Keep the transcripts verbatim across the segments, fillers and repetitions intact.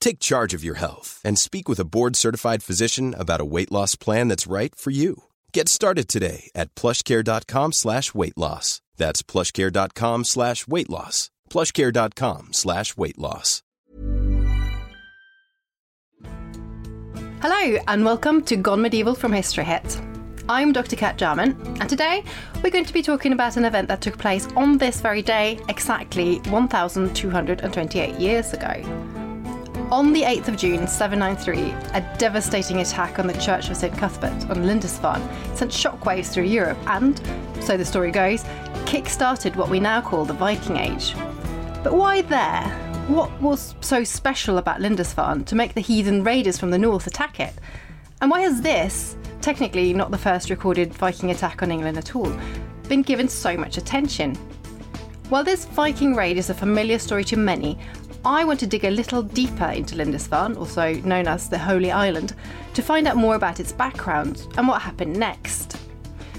Take charge of your health and speak with a board-certified physician about a weight loss plan that's right for you. Get started today at plushcare.com slash weight loss. That's plushcare.com slash weight loss. plushcare.com slash weight loss. Hello and welcome to Gone Medieval from History Hit. I'm Doctor Kat Jarman, and today we're going to be talking about an event that took place on this very day exactly one thousand two hundred twenty-eight years ago. On the eighth of June, seven ninety-three, a devastating attack on the church of St Cuthbert on Lindisfarne sent shockwaves through Europe and, so the story goes, kick-started what we now call the Viking Age. But why there? What was so special about Lindisfarne to make the heathen raiders from the north attack it? And why has this, technically not the first recorded Viking attack on England at all, been given so much attention? While this Viking raid is a familiar story to many, I want to dig a little deeper into Lindisfarne, also known as the Holy Island, to find out more about its background and what happened next.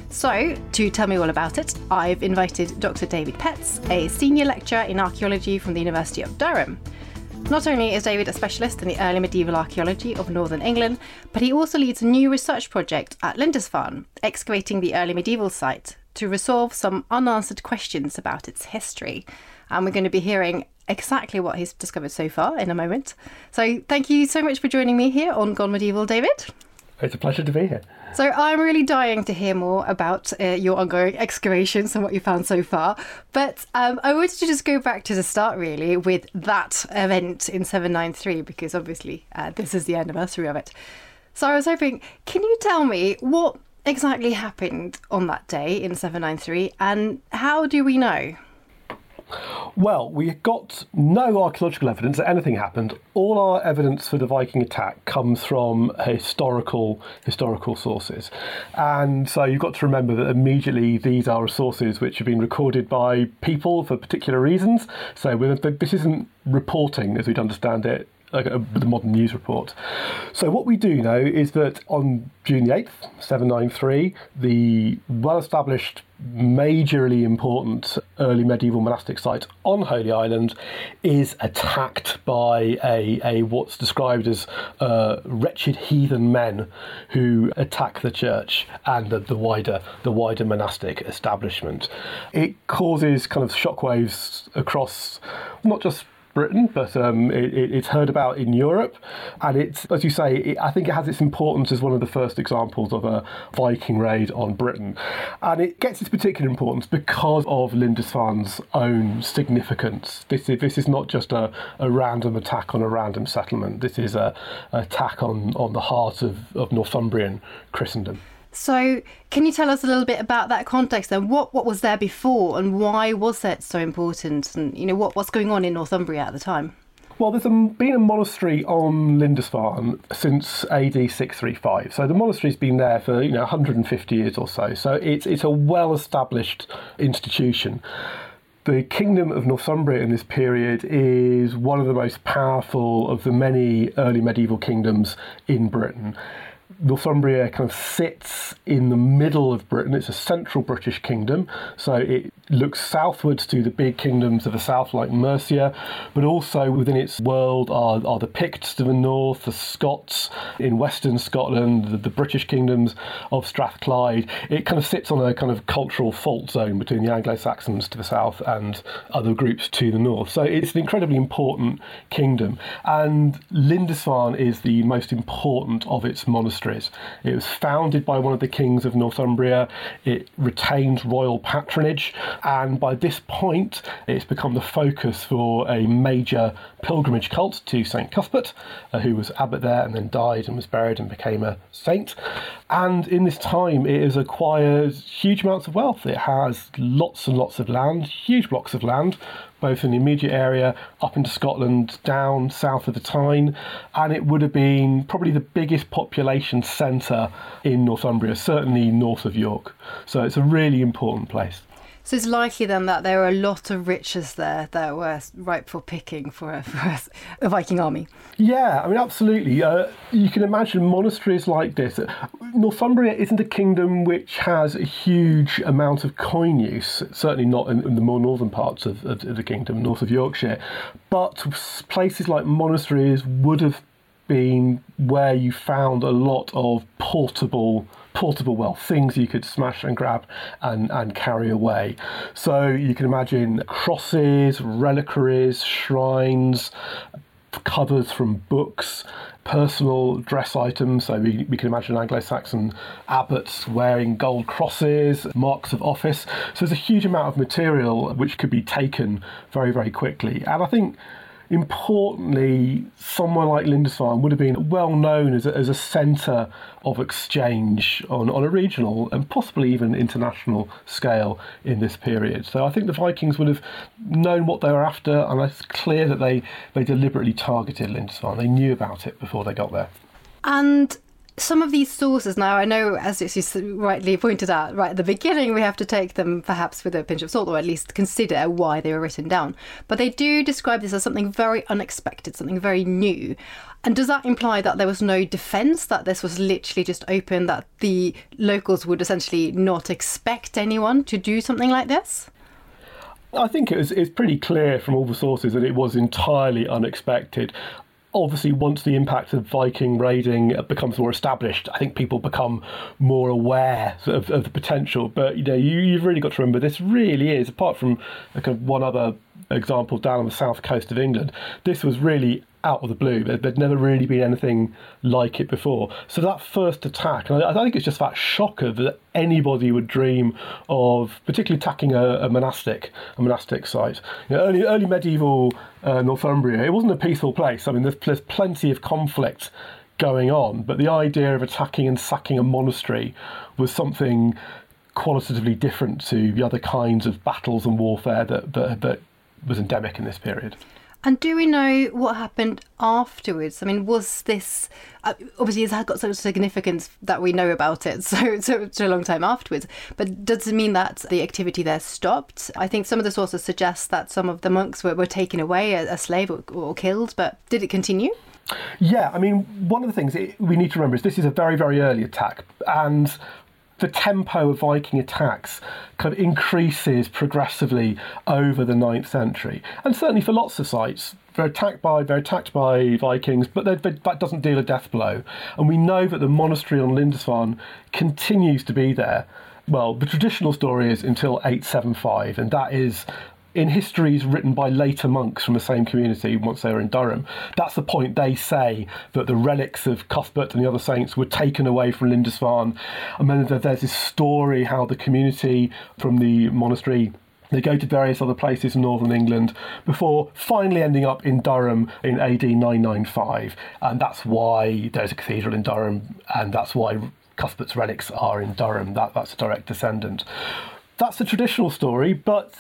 So, to tell me all about it, I've invited Doctor David Petts, a senior lecturer in archaeology from the University of Durham. Not only is David a specialist in the early medieval archaeology of northern England, but he also leads a new research project at Lindisfarne, excavating the early medieval site to resolve some unanswered questions about its history. And we're going to be hearing exactly what he's discovered so far in a moment. So thank you so much for joining me here on Gone Medieval, David. It's a pleasure to be here. So I'm really dying to hear more about uh, your ongoing excavations and what you found so far. But um, I wanted to just go back to the start, really, with that event in seven ninety-three, because obviously uh, this is the anniversary of it. So I was hoping, can you tell me what exactly happened on that day in seven ninety-three and how do we know? Well, we got no archaeological evidence that anything happened. All our evidence for the Viking attack comes from historical historical sources. And so you've got to remember that immediately these are sources which have been recorded by people for particular reasons. So this isn't reporting, as we'd understand it, like a, the modern news report. So what we do know is that on June the eighth, seven ninety-three, the well-established, majorly important early medieval monastic site on Holy Island is attacked by a, a what's described as uh, wretched heathen men who attack the church and the, the wider the wider monastic establishment. It causes kind of shockwaves across not just Britain, but um, it, it's heard about in Europe, and it's, as you say, it, I think it has its importance as one of the first examples of a Viking raid on Britain, and it gets its particular importance because of Lindisfarne's own significance. This is, this is not just a, a random attack on a random settlement. This is a, an attack on, on the heart of, of Northumbrian Christendom. So can you tell us a little bit about that context then? What what was there before and why was that so important? And, you know, what, what's going on in Northumbria at the time? Well, there's a, been a monastery on Lindisfarne since A D six thirty-five. So the monastery's been there for, you know, one hundred fifty years or so. So it's it's a well-established institution. The Kingdom of Northumbria in this period is one of the most powerful of the many early medieval kingdoms in Britain. Northumbria kind of sits in the middle of Britain. It's a central British kingdom, so it looks southwards to the big kingdoms of the south like Mercia, but also within its world are, are the Picts to the north, the Scots in western Scotland, the, the British kingdoms of Strathclyde. It kind of sits on a kind of cultural fault zone between the Anglo-Saxons to the south and other groups to the north. So it's an incredibly important kingdom, and Lindisfarne is the most important of its monasteries. monasteries. It was founded by one of the kings of Northumbria. It retained royal patronage, and by this point it's become the focus for a major pilgrimage cult to St Cuthbert, uh, who was abbot there and then died and was buried and became a saint. And in this time it has acquired huge amounts of wealth. It has lots and lots of land, huge blocks of land, both in the immediate area, up into Scotland, down south of the Tyne, and it would have been probably the biggest population centre in Northumbria, certainly north of York. So it's a really important place. So it's likely then that there are a lot of riches there that were ripe for picking for a, for a Viking army. Yeah, I mean, absolutely. Uh, you can imagine monasteries like this. Northumbria isn't a kingdom which has a huge amount of coin use, certainly not in, in the more northern parts of, of, of the kingdom, north of Yorkshire. But places like monasteries would have been where you found a lot of portable portable wealth, things you could smash and grab and, and carry away. So you can imagine crosses, reliquaries, shrines, covers from books, personal dress items. So we, we can imagine Anglo-Saxon abbots wearing gold crosses, marks of office. So there's a huge amount of material which could be taken very, very quickly. And I think importantly, somewhere like Lindisfarne would have been well known as a, as a centre of exchange on, on a regional and possibly even international scale in this period. So I think the Vikings would have known what they were after, and it's clear that they, they deliberately targeted Lindisfarne. They knew about it before they got there. And some of these sources now, I know, as you rightly pointed out right at the beginning, we have to take them perhaps with a pinch of salt, or at least consider why they were written down. But they do describe this as something very unexpected, something very new. And does that imply that there was no defence, that this was literally just open, that the locals would essentially not expect anyone to do something like this? I think it was, it's pretty clear from all the sources that it was entirely unexpected. Obviously, once the impact of Viking raiding becomes more established, I think people become more aware of, of the potential. But you know, you, you've really got to remember, this really is, apart from like one other example down on the south coast of England, this was really out of the blue. There'd never really been anything like it before. So that first attack, and I, I think it's just that shock of that anybody would dream of, particularly attacking a, a monastic, a monastic site. You know, early, early medieval uh, Northumbria, it wasn't a peaceful place. I mean, there's, there's plenty of conflict going on, but the idea of attacking and sacking a monastery was something qualitatively different to the other kinds of battles and warfare that that, that was endemic in this period. And do we know what happened afterwards? I mean, was this... Obviously, it's got such significance that we know about it so, so, so a long time afterwards. But does it mean that the activity there stopped? I think some of the sources suggest that some of the monks were, were taken away as slaves or, or killed, but did it continue? Yeah, I mean, one of the things we need to remember is this is a very, very early attack. And the tempo of Viking attacks kind of increases progressively over the ninth century. And certainly for lots of sites, they're attacked by they're attacked by Vikings, but they, they, that doesn't deal a death blow. And we know that the monastery on Lindisfarne continues to be there. Well, the traditional story is until eight seventy-five, and that is in histories written by later monks from the same community once they were in Durham. That's the point they say, that the relics of Cuthbert and the other saints were taken away from Lindisfarne. And then there's this story how the community from the monastery, they go to various other places in northern England before finally ending up in Durham in A D nine ninety-five. And that's why there's a cathedral in Durham, and that's why Cuthbert's relics are in Durham. That, that's a direct descendant. That's the traditional story, but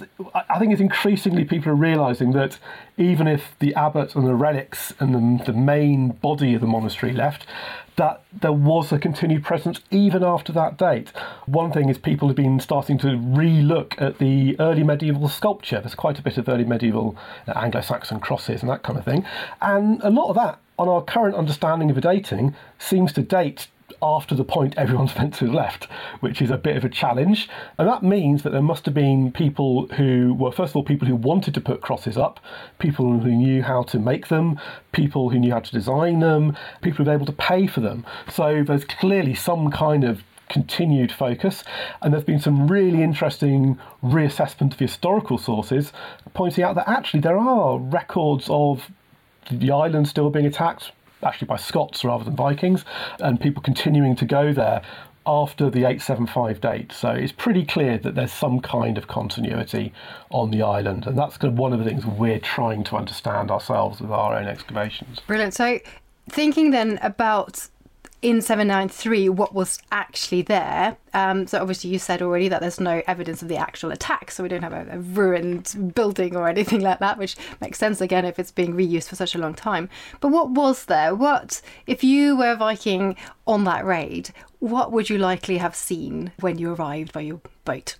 I think it's increasingly people are realising that even if the abbot and the relics and the, the main body of the monastery left, that there was a continued presence even after that date. One thing is people have been starting to re-look at the early medieval sculpture. There's quite a bit of early medieval Anglo-Saxon crosses and that kind of thing. And a lot of that, on our current understanding of the dating, seems to date after the point everyone's meant to have left, which is a bit of a challenge. And that means that there must have been people who were, first of all, people who wanted to put crosses up, people who knew how to make them, people who knew how to design them, people who were able to pay for them. So there's clearly some kind of continued focus, and there's been some really interesting reassessment of historical sources pointing out that actually there are records of the island still being attacked actually by Scots rather than Vikings, and people continuing to go there after the eight seventy-five date. So it's pretty clear that there's some kind of continuity on the island, and that's kind of one of the things we're trying to understand ourselves with our own excavations. Brilliant. So thinking then about in seven ninety-three, what was actually there? Um, so obviously you said already that there's no evidence of the actual attack, so we don't have a, a ruined building or anything like that, which makes sense again if it's being reused for such a long time. But what was there? What, if you were a Viking on that raid, what would you likely have seen when you arrived by your boat?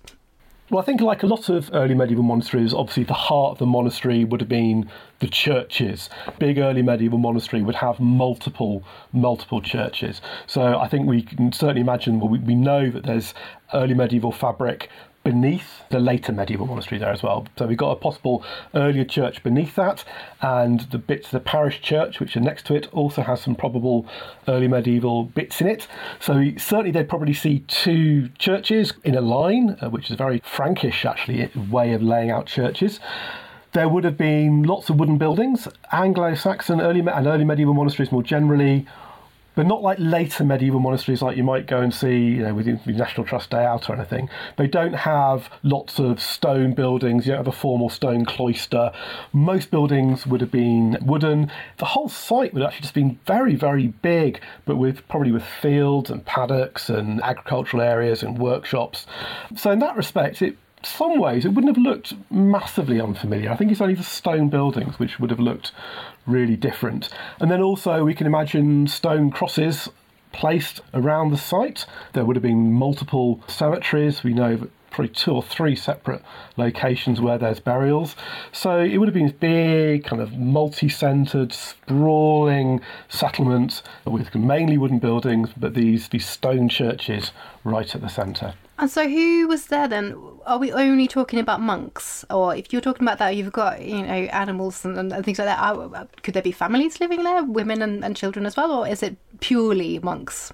Well, I think like a lot of early medieval monasteries, obviously the heart of the monastery would have been the churches. Big early medieval monastery would have multiple, multiple churches. So I think we can certainly imagine, well, we, we know that there's early medieval fabric beneath the later medieval monastery there as well. So we've got a possible earlier church beneath that, and the bits of the parish church, which are next to it, also has some probable early medieval bits in it. So we, certainly they probably see two churches in a line, uh, which is a very Frankish, actually, way of laying out churches. There would have been lots of wooden buildings. Anglo-Saxon early and early medieval monasteries more generally, but not like later medieval monasteries like you might go and see, you know, with the National Trust Day Out or anything. They don't have lots of stone buildings. You don't have a formal stone cloister. Most buildings would have been wooden. The whole site would have actually just been very, very big, but with probably with fields and paddocks and agricultural areas and workshops. So in that respect, it some ways it wouldn't have looked massively unfamiliar. I think it's only the stone buildings which would have looked really different. And then also we can imagine stone crosses placed around the site. There would have been multiple cemeteries. We know probably two or three separate locations where there's burials. So it would have been this big kind of multi-centred, sprawling settlement with mainly wooden buildings, but these, these stone churches right at the centre. And so who was there then? Are we only talking about monks? Or if you're talking about that, you've got, you know, animals and, and things like that. Could there be families living there, women and, and children as well? Or is it purely monks?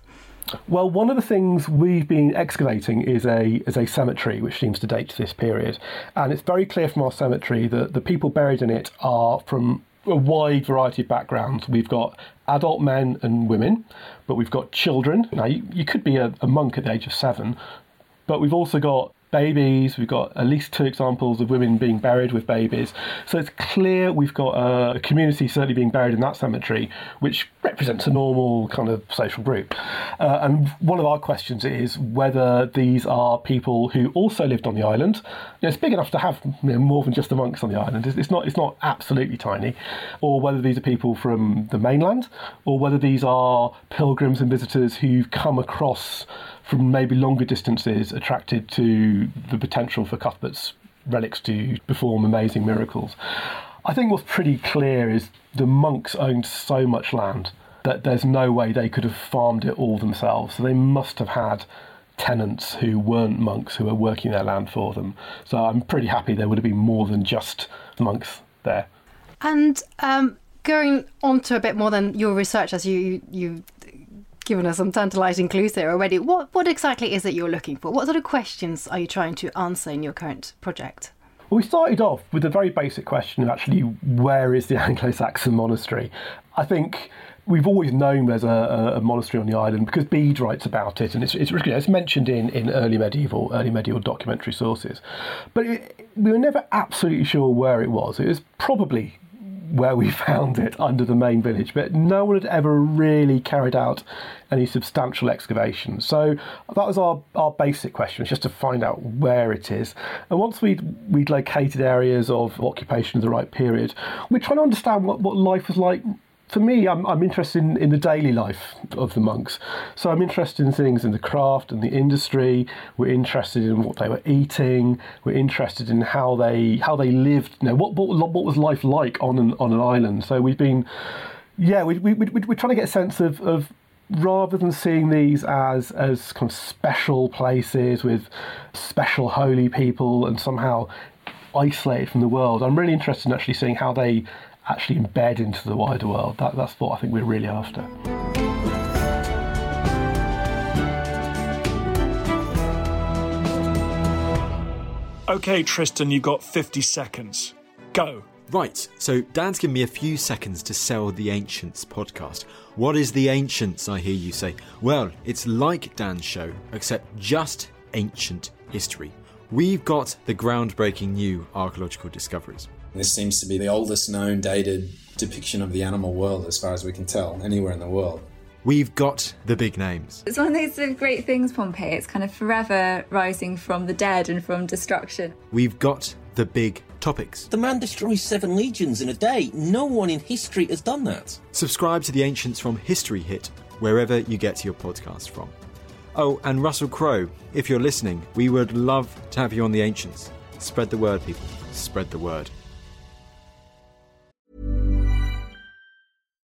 Well, one of the things we've been excavating is a is a cemetery, which seems to date to this period. And it's very clear from our cemetery that the people buried in it are from a wide variety of backgrounds. We've got adult men and women, but we've got children. Now, you, you could be a, a monk at the age of seven, but we've also got babies, we've got at least two examples of women being buried with babies. So it's clear we've got a community certainly being buried in that cemetery, which represents a normal kind of social group. Uh, and one of our questions is whether these are people who also lived on the island. You know, it's big enough to have, you know, more than just the monks on the island. It's, it's not it's not absolutely tiny. Or whether these are people from the mainland, or whether these are pilgrims and visitors who've come across from maybe longer distances, attracted to the potential for Cuthbert's relics to perform amazing miracles. I think what's pretty clear is the monks owned so much land that there's no way they could have farmed it all themselves. So they must have had tenants who weren't monks who were working their land for them. So I'm pretty happy there would have been more than just monks there. And um, going on to a bit more than your research, as you... you, you... given us some tantalising clues there already. What what exactly is it you're looking for? What sort of questions are you trying to answer in your current project? Well, we started off with a very basic question of actually where is the Anglo-Saxon monastery? I think we've always known there's a, a monastery on the island because Bede writes about it, and it's it's, it's mentioned in, in early medieval early medieval documentary sources. But it, we were never absolutely sure where it was. It was probably where we found it under the main village, but no one had ever really carried out any substantial excavation. So that was our, our basic question, just to find out where it is. And once we'd, we'd located areas of occupation of the right period, we're trying to understand what, what life was like. For me, I'm, I'm interested in, in the daily life of the monks. So I'm interested in things in the craft and the industry. We're interested in what they were eating. We're interested in how they how they lived. You know, what, what what was life like on an on an island? So we've been, yeah, we we, we we're trying to get a sense of of. Rather than seeing these as, as kind of special places with special holy people and somehow isolated from the world, I'm really interested in actually seeing how they actually embed into the wider world. That, that's what I think we're really after. OK, Tristan, you've got fifty seconds. Go. Right, so Dan's given me a few seconds to sell The Ancients podcast. What is The Ancients, I hear you say? Well, it's like Dan's show, except just ancient history. We've got the groundbreaking new archaeological discoveries. This seems to be the oldest known dated depiction of the animal world, as far as we can tell, anywhere in the world. We've got the big names. It's one of those sort of great things, Pompeii. It's kind of forever rising from the dead and from destruction. We've got the big topics. The man destroys seven legions in a day. No one in history has done that. Subscribe to The Ancients from History Hit, wherever you get your podcast from. Oh, and Russell Crowe, if you're listening, we would love to have you on The Ancients. Spread the word, people. Spread the word.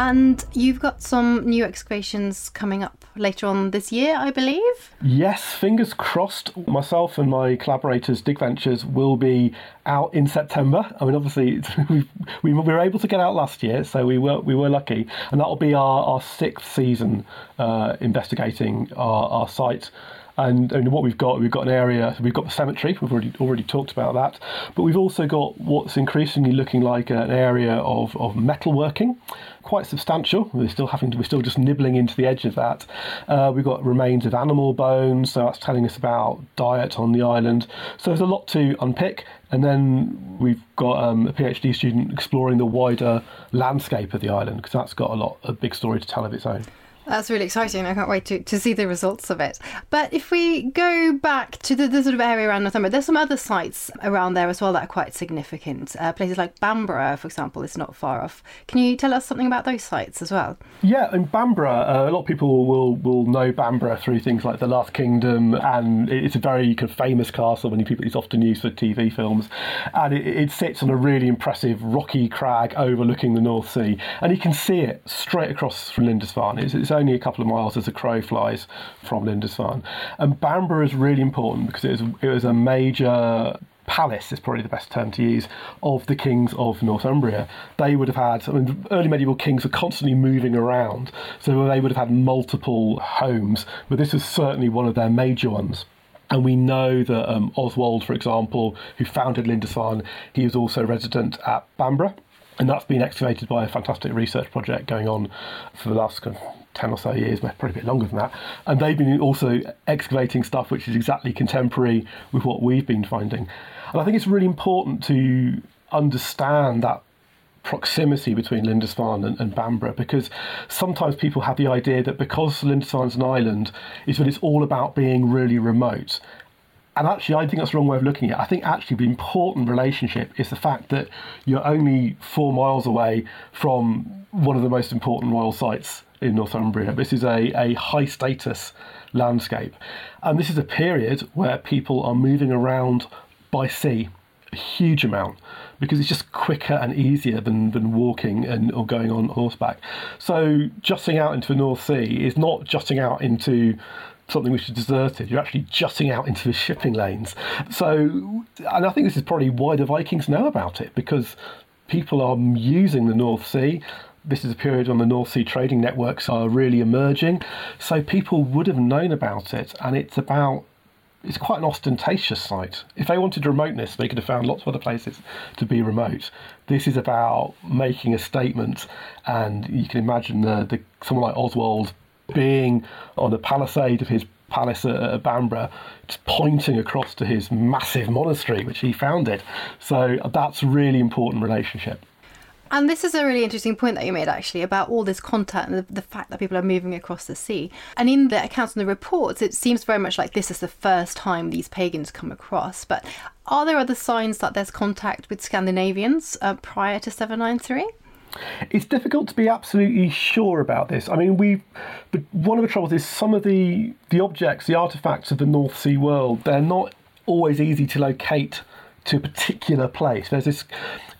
And you've got some new excavations coming up later on this year, I believe? Yes, fingers crossed. Myself and my collaborators, Dig Ventures, will be out in September. I mean, obviously, we were able to get out last year, so we were we were lucky. And that'll be our, our sixth season uh, investigating our, our site. And, and what we've got, we've got an area, we've got the cemetery, we've already already talked about that, but we've also got what's increasingly looking like an area of, of metalworking, quite substantial. We're still having to, we're still just nibbling into the edge of that. Uh, we've got remains of animal bones, so that's telling us about diet on the island. So there's a lot to unpick. And then we've got um, a PhD student exploring the wider landscape of the island, because that's got a lot, a big story to tell of its own. That's really exciting. I can't wait to, to see the results of it. But if we go back to the, the sort of area around Northumbria, there's some other sites around there as well that are quite significant. Uh, places like Bamburgh, for example, is not far off. Can you tell us something about those sites as well? Yeah, in Bamburgh, uh, a lot of people will, will know Bamburgh through things like The Last Kingdom, and it's a very kind of famous castle. Many people, it's often used for T V films, and it, it sits on a really impressive rocky crag overlooking the North Sea, and you can see it straight across from Lindisfarne. It's, it's only a couple of miles as a crow flies from Lindisfarne. And Bamburgh is really important because it was, it was a major palace, is probably the best term to use, of the kings of Northumbria. They would have had, I mean, early medieval kings were constantly moving around, so they would have had multiple homes, but this is certainly one of their major ones. And we know that um, Oswald, for example, who founded Lindisfarne, he was also resident at Bamburgh, and that's been excavated by a fantastic research project going on for the last kind of ten or so years, probably a bit longer than that. And they've been also excavating stuff which is exactly contemporary with what we've been finding. And I think it's really important to understand that proximity between Lindisfarne and, and Bamburgh, because sometimes people have the idea that because Lindisfarne's an island, it's that it's all about being really remote. And actually, I think that's the wrong way of looking at it. I think actually the important relationship is the fact that you're only four miles away from one of the most important royal sites in Northumbria. This is a, a high-status landscape. And this is a period where people are moving around by sea a huge amount, because it's just quicker and easier than, than walking and or going on horseback. So jutting out into the North Sea is not jutting out into something which is deserted. You're actually jutting out into the shipping lanes. So, and I think this is probably why the Vikings know about it, because people are using the North Sea. This is a period when the North Sea trading networks are really emerging. So people would have known about it, and it's about it's quite an ostentatious site. If they wanted remoteness, they could have found lots of other places to be remote. This is about making a statement, and you can imagine the, the someone like Oswald being on the palisade of his palace at, at Bamburgh, pointing across to his massive monastery, which he founded. So that's a really important relationship. And this is a really interesting point that you made, actually, about all this contact and the, the fact that people are moving across the sea. And in the accounts and the reports, it seems very much like this is the first time these pagans come across. But are there other signs that there's contact with Scandinavians uh, prior to seven ninety-three? It's difficult to be absolutely sure about this. I mean, we. But one of the troubles is some of the, the objects, the artefacts of the North Sea world, they're not always easy to locate to a particular place. There's this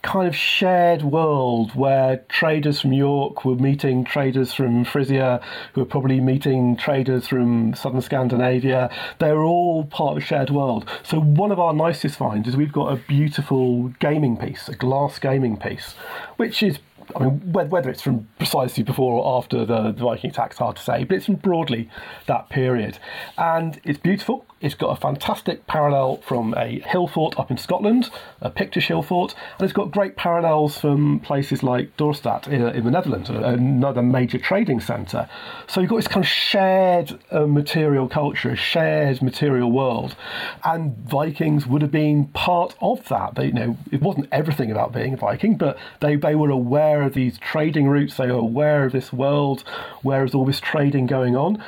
kind of shared world where traders from York were meeting traders from Frisia, who were probably meeting traders from southern Scandinavia. They're all part of a shared world. So one of our nicest finds is we've got a beautiful gaming piece, a glass gaming piece, which is, I mean, whether it's from precisely before or after the, the Viking attacks, hard to say, but it's from broadly that period. And it's beautiful. It's got a fantastic parallel from a hill fort up in Scotland, a Pictish hill fort, and it's got great parallels from places like Dorstad in, in the Netherlands, another major trading centre. So you've got this kind of shared uh, material culture, a shared material world, and Vikings would have been part of that. They, you know, it wasn't everything about being a Viking, but they, they were aware of these trading routes, they were aware of this world, where is all this trading going on.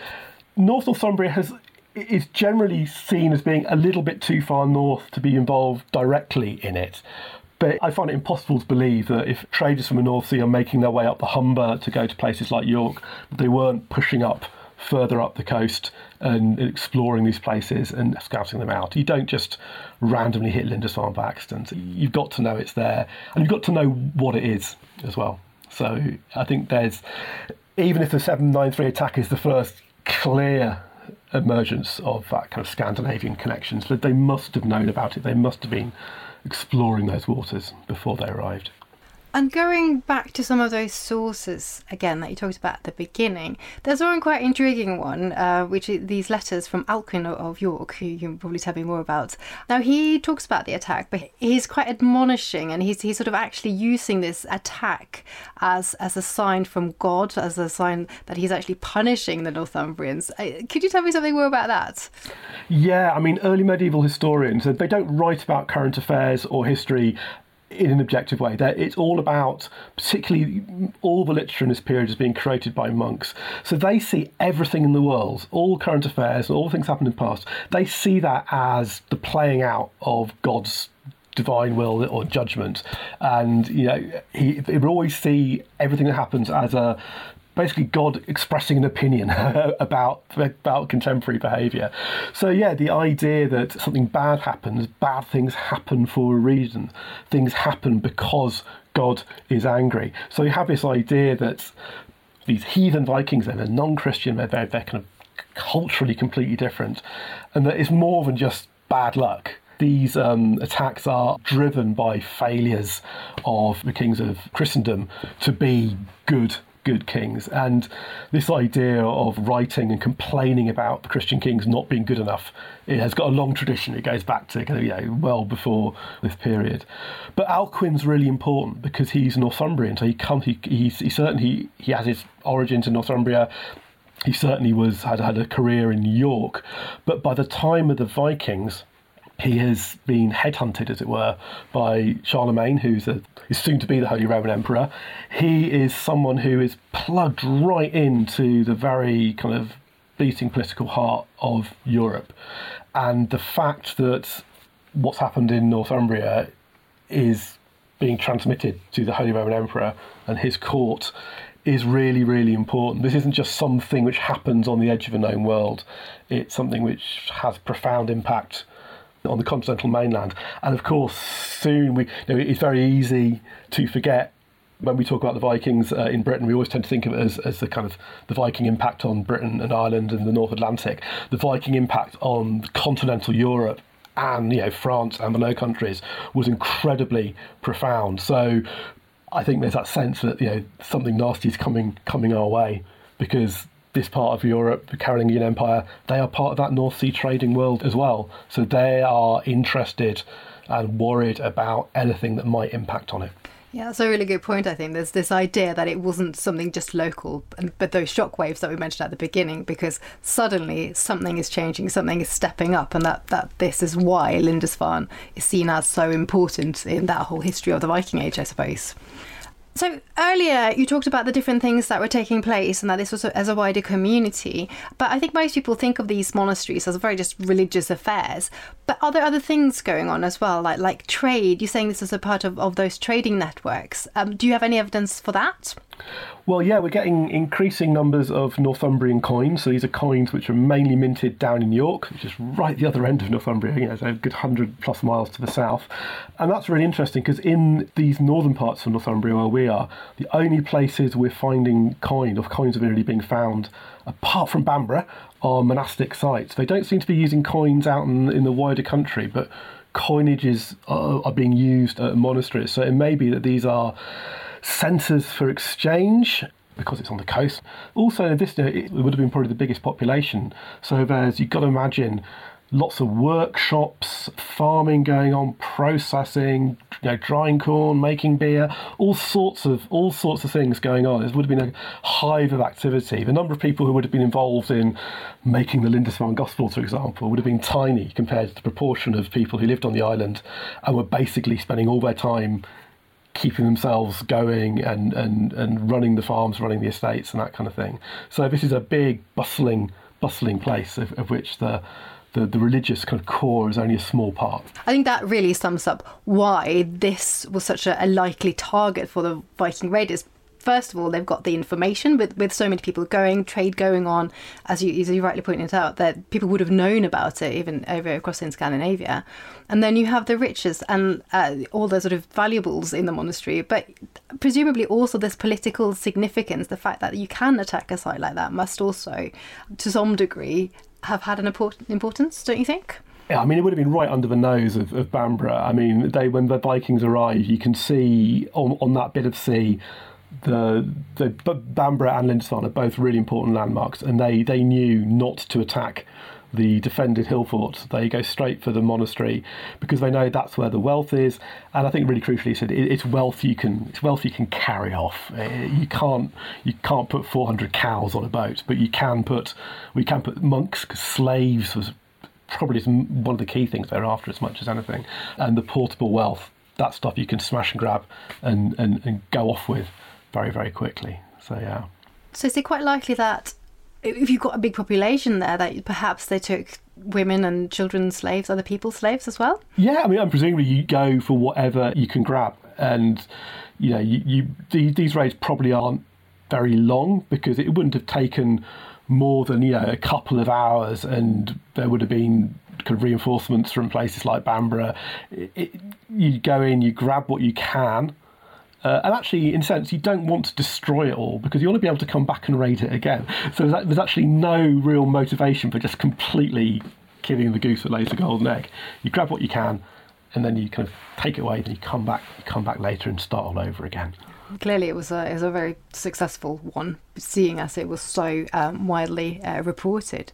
North Northumbria has... is generally seen as being a little bit too far north to be involved directly in it. But I find it impossible to believe that if traders from the North Sea are making their way up the Humber to go to places like York, they weren't pushing up further up the coast and exploring these places and scouting them out. You don't just randomly hit Lindisfarne by accident. You've got to know it's there, and you've got to know what it is as well. So I think there's, even if the seven ninety-three attack is the first clear emergence of that kind of Scandinavian connections, so they must have known about it. They must have been exploring those waters before they arrived. And going back to some of those sources again that you talked about at the beginning, there's one quite intriguing one, uh, which is these letters from Alcuin of York, who you can probably tell me more about. Now, he talks about the attack, but he's quite admonishing, and he's he's sort of actually using this attack as as a sign from God, as a sign that he's actually punishing the Northumbrians. Uh, could you tell me something more about that? Yeah, I mean, early medieval historians, they don't write about current affairs or history in an objective way. It's all about, particularly all the literature in this period is being created by monks. So they see everything in the world, all current affairs, all things happened in the past. They see that as the playing out of God's divine will or judgment. And, you know, he, he will always see everything that happens as a basically God expressing an opinion about about contemporary behaviour. So yeah, the idea that something bad happens, bad things happen for a reason. Things happen because God is angry. So you have this idea that these heathen Vikings, they're non-Christian, they're, they're kind of culturally completely different, and that it's more than just bad luck. These um, attacks are driven by failures of the kings of Christendom to be good good kings, and this idea of writing and complaining about Christian kings not being good enough, it has got a long tradition. It goes back to, you know, well before this period. But Alcuin's really important because he's Northumbrian, so he comes he he's, he certainly he, he has his origins in Northumbria. He certainly was had had a career in York, but by the time of the Vikings, he has been headhunted, as it were, by Charlemagne, who's a, is soon to be the Holy Roman Emperor. He is someone who is plugged right into the very kind of beating political heart of Europe. And the fact that what's happened in Northumbria is being transmitted to the Holy Roman Emperor and his court is really, really important. This isn't just something which happens on the edge of a known world. It's something which has profound impact on the continental mainland. And of course, soon we, you know, it's very easy to forget. When we talk about the Vikings uh, in Britain, we always tend to think of it as, as the kind of the Viking impact on Britain and Ireland and the North Atlantic. The Viking impact on continental Europe and, you know, France and the Low Countries was incredibly profound. So I think there's that sense that, you know, something nasty is coming coming our way, because this part of Europe, the Carolingian Empire, they are part of that North Sea trading world as well. So they are interested and worried about anything that might impact on it. Yeah, that's a really good point, I think. There's this idea that it wasn't something just local, but those shockwaves that we mentioned at the beginning, because suddenly something is changing, something is stepping up, and that, that this is why Lindisfarne is seen as so important in that whole history of the Viking Age, I suppose. So earlier you talked about the different things that were taking place and that this was a, as a wider community, but I think most people think of these monasteries as very just religious affairs. But are there other things going on as well, like like trade? You're saying this is a part of, of those trading networks. Um, do you have any evidence for that? Well, yeah, we're getting increasing numbers of Northumbrian coins. So these are coins which are mainly minted down in York, which is right the other end of Northumbria, you know, so a good hundred plus miles to the south. And that's really interesting, because in these northern parts of Northumbria where we are, the only places we're finding coin, or coins are really being found, apart from Bamburgh, are monastic sites. They don't seem to be using coins out in, in the wider country, but coinages are, are being used at monasteries. So it may be that these are centres for exchange, because it's on the coast. Also, this it would have been probably the biggest population. So there's, you've got to imagine, lots of workshops, farming going on, processing, you know, drying corn, making beer, all sorts of all sorts of things going on. It would have been a hive of activity. The number of people who would have been involved in making the Lindisfarne Gospels, for example, would have been tiny compared to the proportion of people who lived on the island and were basically spending all their time keeping themselves going and, and, and running the farms, running the estates and that kind of thing. So this is a big, bustling, bustling place of, of which the, the the religious kind of core is only a small part. I think that really sums up why this was such a, a likely target for the Viking raiders. First of all, they've got the information with, with so many people going, trade going on, as you, as you rightly pointed out, that people would have known about it even over across in Scandinavia. And then you have the riches and uh, all the sort of valuables in the monastery, but presumably also this political significance, the fact that you can attack a site like that must also, to some degree, have had an import- importance, don't you think? Yeah, I mean, it would have been right under the nose of, of Bamburgh. I mean, they when the Vikings arrived, you can see on, on that bit of sea, The, the Bamburgh and Lindisfarne are both really important landmarks, and they, they knew not to attack the defended hill forts. They go straight for the monastery because they know that's where the wealth is. And I think really crucially, said it, it's wealth you can it's wealth you can carry off. You can't you can't put four hundred cows on a boat, but you can put we can put monks, because slaves was probably one of the key things they're after as much as anything, and the portable wealth, that stuff you can smash and grab and and, and go off with very, very quickly. So, yeah. So is it quite likely that if you've got a big population there, that perhaps they took women and children slaves, other people's slaves as well? Yeah, I mean, I'm presumably you go for whatever you can grab. And, you know, you, you these, these raids probably aren't very long, because it wouldn't have taken more than, you know, a couple of hours, and there would have been kind of reinforcements from places like Bamburgh. It, it, you go in, you grab what you can. Uh, and actually, in a sense, you don't want to destroy it all, because you want to be able to come back and raid it again. So there's, there's actually no real motivation for just completely killing the goose that lays the golden egg. You grab what you can, and then you kind of take it away, and you come back, you come back later and start all over again. Clearly, it was a it was a very successful one, seeing as it was so um, widely uh, reported.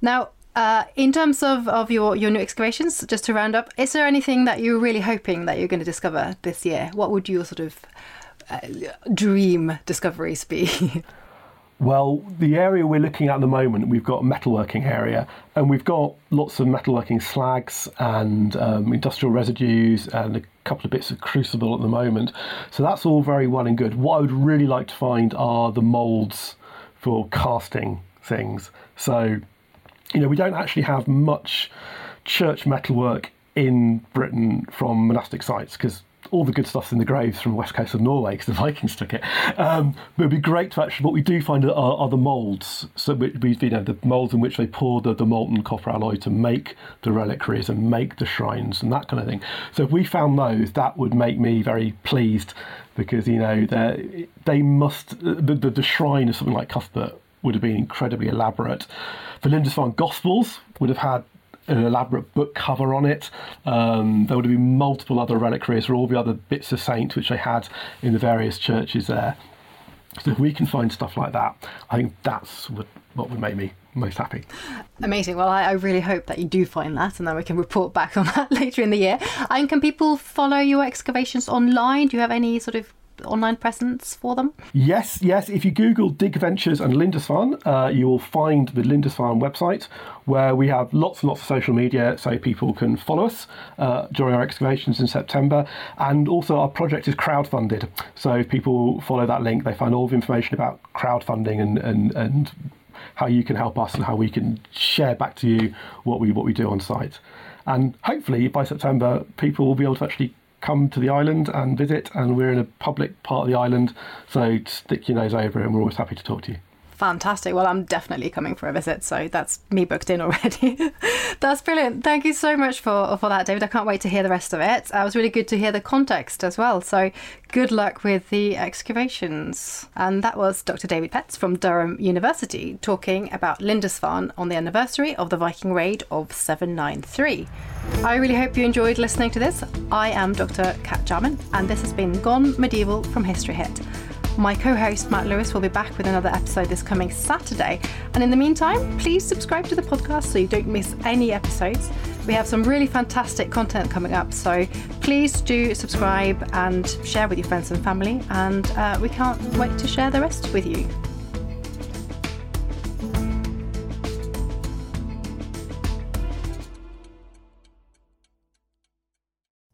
Now, uh, in terms of, of your, your new excavations, just to round up, is there anything that you're really hoping that you're going to discover this year? What would your sort of uh, dream discoveries be? Well, the area we're looking at at the moment, we've got a metalworking area, and we've got lots of metalworking slags and um, industrial residues and a couple of bits of crucible at the moment. So that's all very well and good. What I would really like to find are the moulds for casting things. So, you know, we don't actually have much church metalwork in Britain from monastic sites, because all the good stuff's in the graves from the west coast of Norway because the Vikings took it. Um, but it'd be great to actually, what we do find are, are the moulds. So we, we, you know, the moulds in which they pour the, the molten copper alloy to make the reliquaries and make the shrines and that kind of thing. So if we found those, that would make me very pleased because, you know, they they must, the, the, the shrine of something like Cuthbert would have been incredibly elaborate. The Lindisfarne Gospels would have had an elaborate book cover on it. Um, there would have been multiple other reliquaries for all the other bits of saint which they had in the various churches there. So if we can find stuff like that, I think that's what, what would make me most happy. Amazing. Well, I, I really hope that you do find that and then we can report back on that later in the year. And can people follow your excavations online? Do you have any sort of online presence for them? Yes, yes. If you Google Dig Ventures and Lindisfarne, uh, you will find the Lindisfarne website where we have lots and lots of social media so people can follow us uh, during our excavations in September. And also our project is crowdfunded. So if people follow that link, they find all the information about crowdfunding and, and, and how you can help us and how we can share back to you what we what we do on site. And hopefully by September, people will be able to actually come to the island and visit, and we're in a public part of the island, so stick your nose over and we're always happy to talk to you. Fantastic. Well, I'm definitely coming for a visit, so that's me booked in already. That's brilliant. Thank you so much for, for that, David. I can't wait to hear the rest of it. Uh, it was really good to hear the context as well, so good luck with the excavations. And that was Doctor David Petts from Durham University talking about Lindisfarne on the anniversary of the Viking raid of seven ninety-three. I really hope you enjoyed listening to this. I am Doctor Kat Jarman, and this has been Gone Medieval from History Hit. My co-host Matt Lewis will be back with another episode this coming Saturday. And in the meantime, please subscribe to the podcast so you don't miss any episodes. We have some really fantastic content coming up, so please do subscribe and share with your friends and family. And uh, we can't wait to share the rest with you.